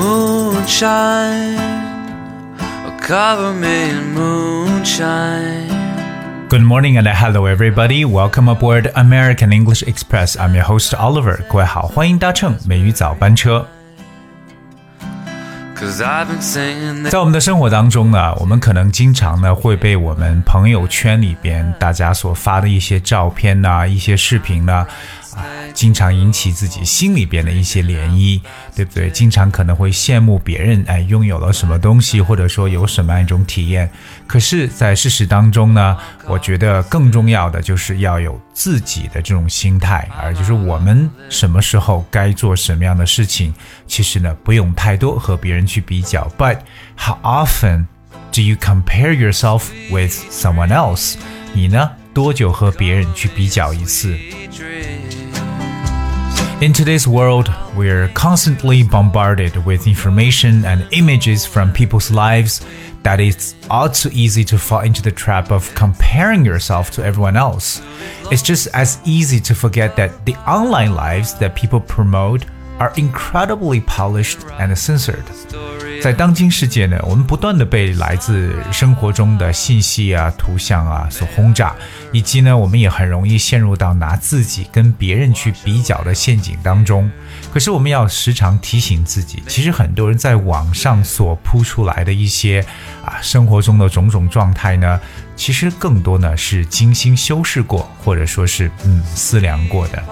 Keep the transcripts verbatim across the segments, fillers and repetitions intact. moonshine, oh, cover me in moonshine. Good morning and hello everybody. Welcome aboard American English Express. I'm your host Oliver. 各位好，欢迎搭乘美语早班车。在我们的生活当中呢，我们可能经常呢会被我们朋友圈里边大家所发的一些照片啊，一些视频呢、啊、经常引起自己心里边的一些涟漪，对不对？经常可能会羡慕别人哎拥有了什么东西，或者说有什么样一种体验。可是在事实当中呢，我觉得更重要的就是要有自己的这种心态，而就是我们什么时候该做什么样的事情，其实呢不用太多和别人去比较。 But how often do you compare yourself with someone else? 你呢多久和别人去比较一次？ In today's world, we're constantly bombarded with information and images from people's lives that it's all too easy to fall into the trap of comparing yourself to everyone else. It's just as easy to forget that the online lives that people promote are incredibly polished and censored. 在当今世界呢，我们不断地被来自生活中的信息啊、图像啊所轰炸，以及呢，我们也很容易陷入到拿自己跟别人去比较的陷阱当中。可是我们要时常提醒自己，其实很多人在网上所铺出来的一些啊生活中的种种状态呢，其实更多呢是精心修饰过，或者说是嗯思量过的。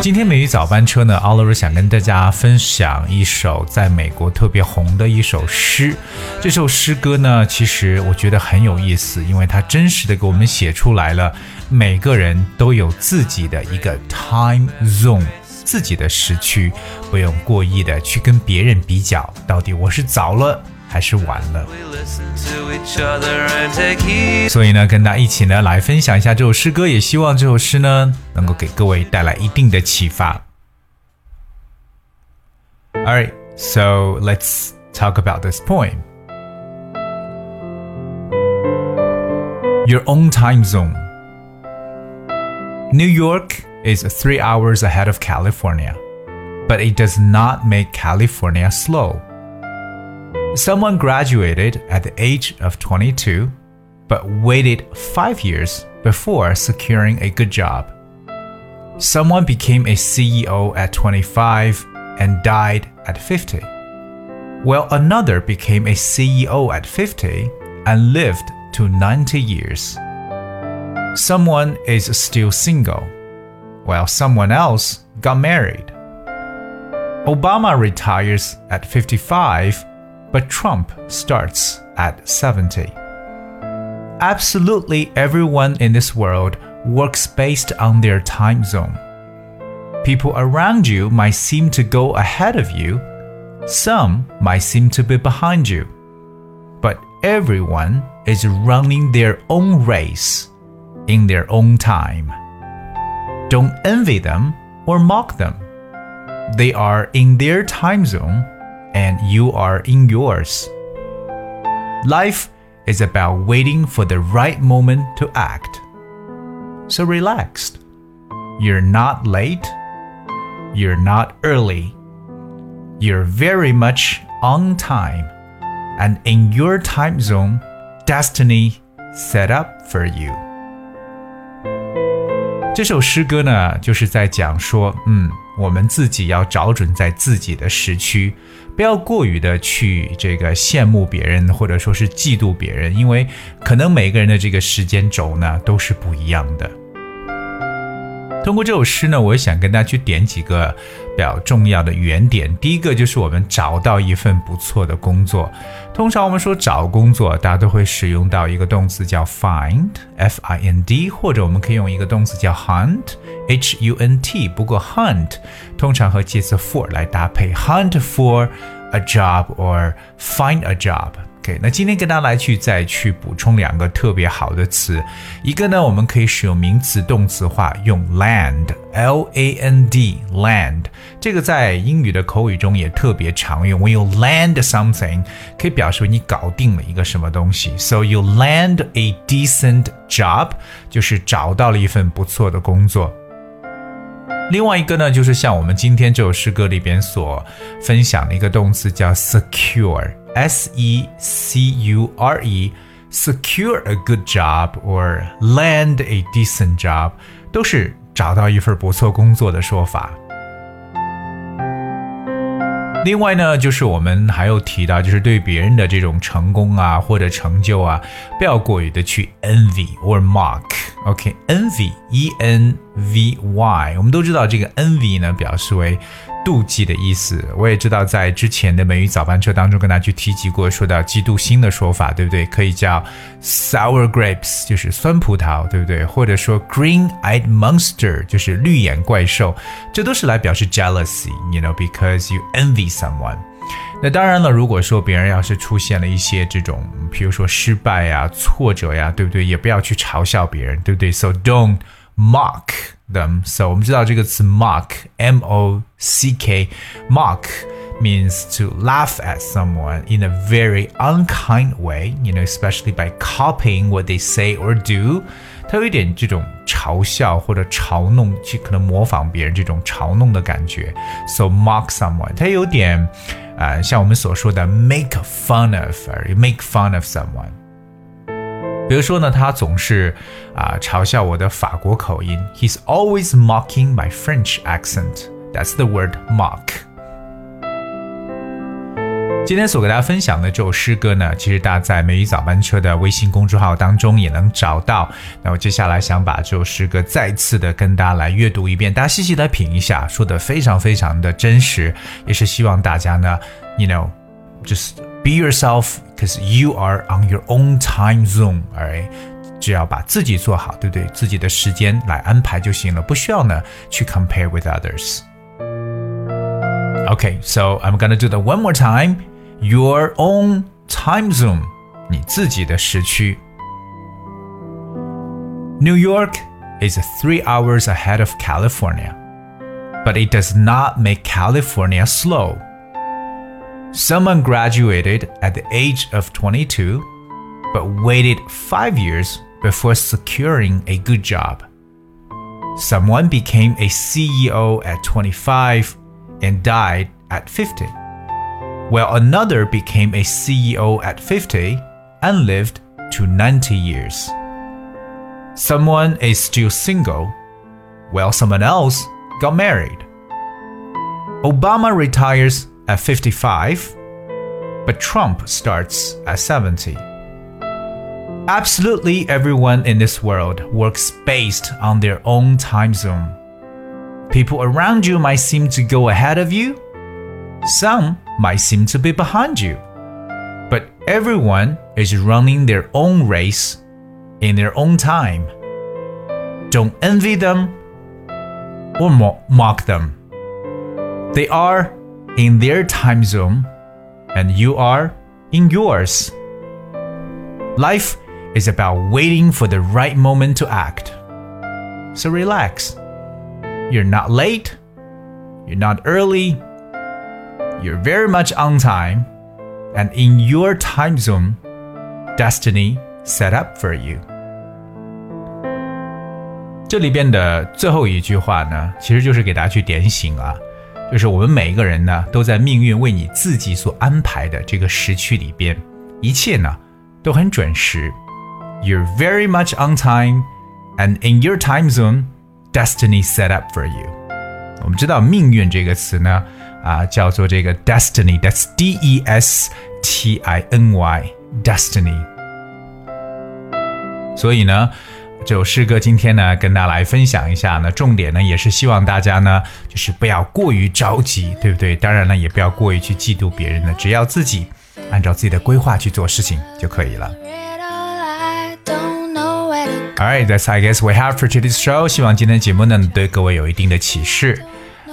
今天美语早班车呢 Oliver 想跟大家分享一首在美国特别红的一首诗。这首诗歌呢，其实我觉得很有意思，因为它真实的给我们写出来了每个人都有自己的一个 time zone， 自己的时区，不用过意的去跟别人比较，到底我是早了还是晚了。所以呢，跟大家一起呢来分享一下这首诗歌，也希望这首诗呢能够给各位带来一定的启发。 Alright, so let's talk about this poem. Your own time zone. New York is three hours ahead of California, but it does not make California slow.Someone graduated at the age of twenty-two, but waited five years before securing a good job. Someone became a C E O at twenty-five and died at fifty, while another became a C E O at fifty and lived to ninety years. Someone is still single, while someone else got married. Obama retires at fifty-five.But Trump starts at seventy. Absolutely everyone in this world works based on their time zone. People around you might seem to go ahead of you, some might seem to be behind you, but everyone is running their own race in their own time. Don't envy them or mock them. They are in their time zone.And you are in yours. Life is about waiting for the right moment to act. So relax. You're not late. You're not early. You're very much on time. And in your time zone, destiny set up for you. 这首诗歌呢，就是在讲说，嗯。我们自己要找准在自己的时区，不要过于的去这个羡慕别人，或者说是嫉妒别人，因为可能每个人的这个时间轴呢都是不一样的。通过这首诗呢，我想跟大家去点几个比较重要的原点。第一个就是我们找到一份不错的工作。通常我们说找工作，大家都会使用到一个动词叫 find, F I N D, 或者我们可以用一个动词叫 hunt, H U N T, 不过 hunt 通常和介词 for 来搭配 hunt for a job or find a job.Okay, 那今天跟大家来去再去补充两个特别好的词。一个呢，我们可以使用名词动词化，用 land, L A N D, land。这个在英语的口语中也特别常用。When you land something, 可以表示你搞定了一个什么东西。So you land a decent job, 就是找到了一份不错的工作。另外一个呢，就是像我们今天这首诗歌里边所分享的一个动词叫 secure, S E C U R E, secure a good job or land a decent job, 都是找到一份不错工作的说法。另外呢，就是我们还有提到，就是对别人的这种成功啊或者成就啊，不要过于的去 envy or mock。OK, envy, E N V Y。我们都知道这个 envy 呢，表示为妒忌的意思。我也知道在之前的美语早班车当中跟大家去提及过，说到嫉妒心的说法，对不对？可以叫 sour grapes, 就是酸葡萄，对不对？或者说 green-eyed monster, 就是绿眼怪兽。这都是来表示 jealousy, you know, because you envy someone。那当然了，如果说别人要是出现了一些这种，比如说失败呀、挫折呀，对不对？也不要去嘲笑别人，对不对 ？So don't mock them. So 我们知道这个词 mock, M O C K, mock means to laugh at someone in a very unkind way, you know, especially by copying what they say or do. 它有一点这种嘲笑或者嘲弄，去可能模仿别人这种嘲弄的感觉。So mock someone, 它有点。呃、像我们所说的 make fun of or you make fun of someone。 比如说呢，他总是、呃、嘲笑我的法国口音。 He's always mocking my French accent. That's the word mock. 今天所给大家分享的这首诗歌呢，其实大家在美语早班车的微信公众号当中也能找到。那我接下来想把这首诗歌再次的跟大家来阅读一遍，大家细细来品一下，说的非常非常的真实，也是希望大家呢 you know, just be yourself because you are on your own time zone, alright? 只要把自己做好，对不对？自己的时间来安排就行了，不需要呢去 compare with others. Okay, so I'm gonna do that one more time.Your own time zone, 你自己的时区。 New York is three hours ahead of California, but it does not make California slow. Someone graduated at the age of twenty-two, but waited five years before securing a good job. Someone became a C E O at twenty-five and died at fifty.While another became a C E O at fifty and lived to ninety years. Someone is still single, while someone else got married. Obama retires at fifty-five, but Trump starts at seventy. Absolutely everyone in this world works based on their own time zone. People around you might seem to go ahead of you. Some might seem to be behind you, but everyone is running their own race in their own time. Don't envy them or mock them. They are in their time zone, and you are in yours. Life is about waiting for the right moment to act. So relax. You're not late. You're not early.You're very much on time, and in your time zone, destiny set up for you. 这里边的最后一句话呢，其实就是给大家去点醒啊，就是我们每一个人呢，都在命运为你自己所安排的这个时区里边，一切呢，都很准时。You're very much on time, and in your time zone, destiny set up for you. 我们知道命运这个词呢啊，叫做这个 destiny, that's D E S T I N Y, destiny. 所以呢，这首诗歌今天呢跟大家来分享一下呢，重点呢也是希望大家呢就是不要过于着急，对不对？当然呢也不要过于去嫉妒别人呢，只要自己按照自己的规划去做事情就可以了。Alright, that's I guess we have for today's show. 希望今天节目呢对各位有一定的启示。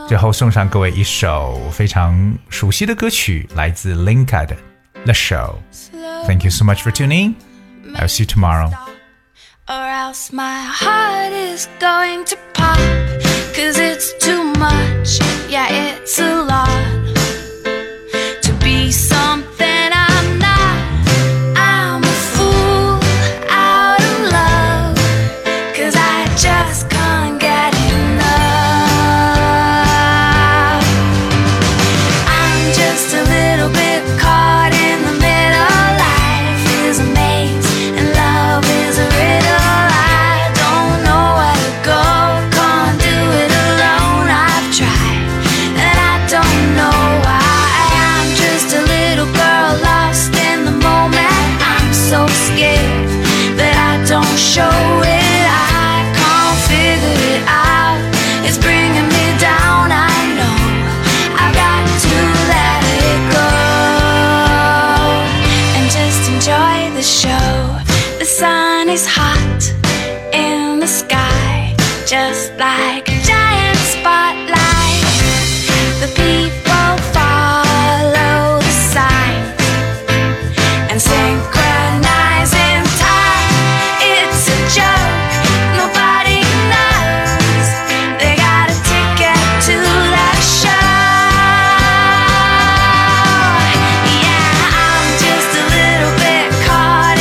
最后送上各位一首非常熟悉的歌曲，来自 Linka 的 The Show. Thank you so much for tuning. I'll see you tomorrow. Or else my heart is going to pop, 'cause it's too much. Yeah, it's a lot to be something I'm not. I'm a fool out of love, 'cause I just can't get enough. he's hot in the sky, just like a giant spotlight. The people follow the sign and synchronize in time. It's a joke nobody knows. They got a ticket to the show. Yeah, I'm just a little bit caught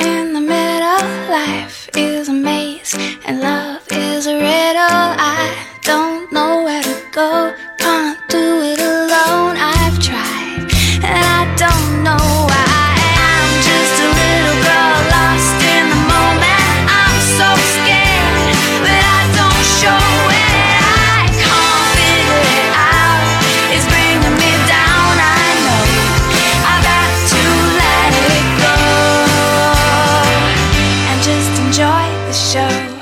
in the middle. Life is a maze and love is a riddle. I don't know where to go, can't do it alone. I tried and I don't know why. I'm just a little girl lost in the moment. I'm so scared, but I don't show it. I can't figure it out. It's bringing me down, I know. I got to let it go and just enjoy the show. Just enjoy the show. I'm just a little bit caught in the middle. Life is a maze and love is a riddle. I don't know where to go, can't do it alone. I've tried and I don't know why. I'm just a little girl lost in the moment. I'm so scared, but I don't show it. I can't figure it out. It's bringing me down, I know. I got to let it go and just enjoy the show.